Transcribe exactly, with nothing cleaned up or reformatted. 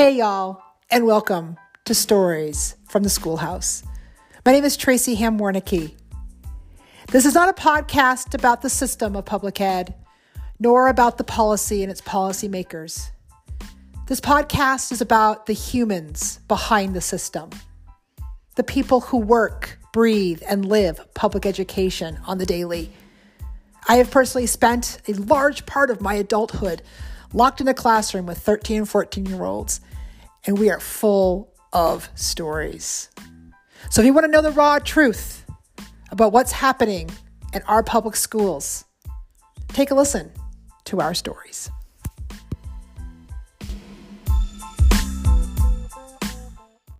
Hey y'all, and welcome to Stories from the Schoolhouse. My name is Tracy Hamm-Wernicke. This is not a podcast about the system of public ed, nor about the policy and its policymakers. This podcast is about the humans behind the system, the people who work, breathe, and live public education on the daily. I have personally spent a large part of my adulthood locked in a classroom with thirteen and fourteen-year-olds, and we are full of stories. So if you want to know the raw truth about what's happening in our public schools, take a listen to our stories.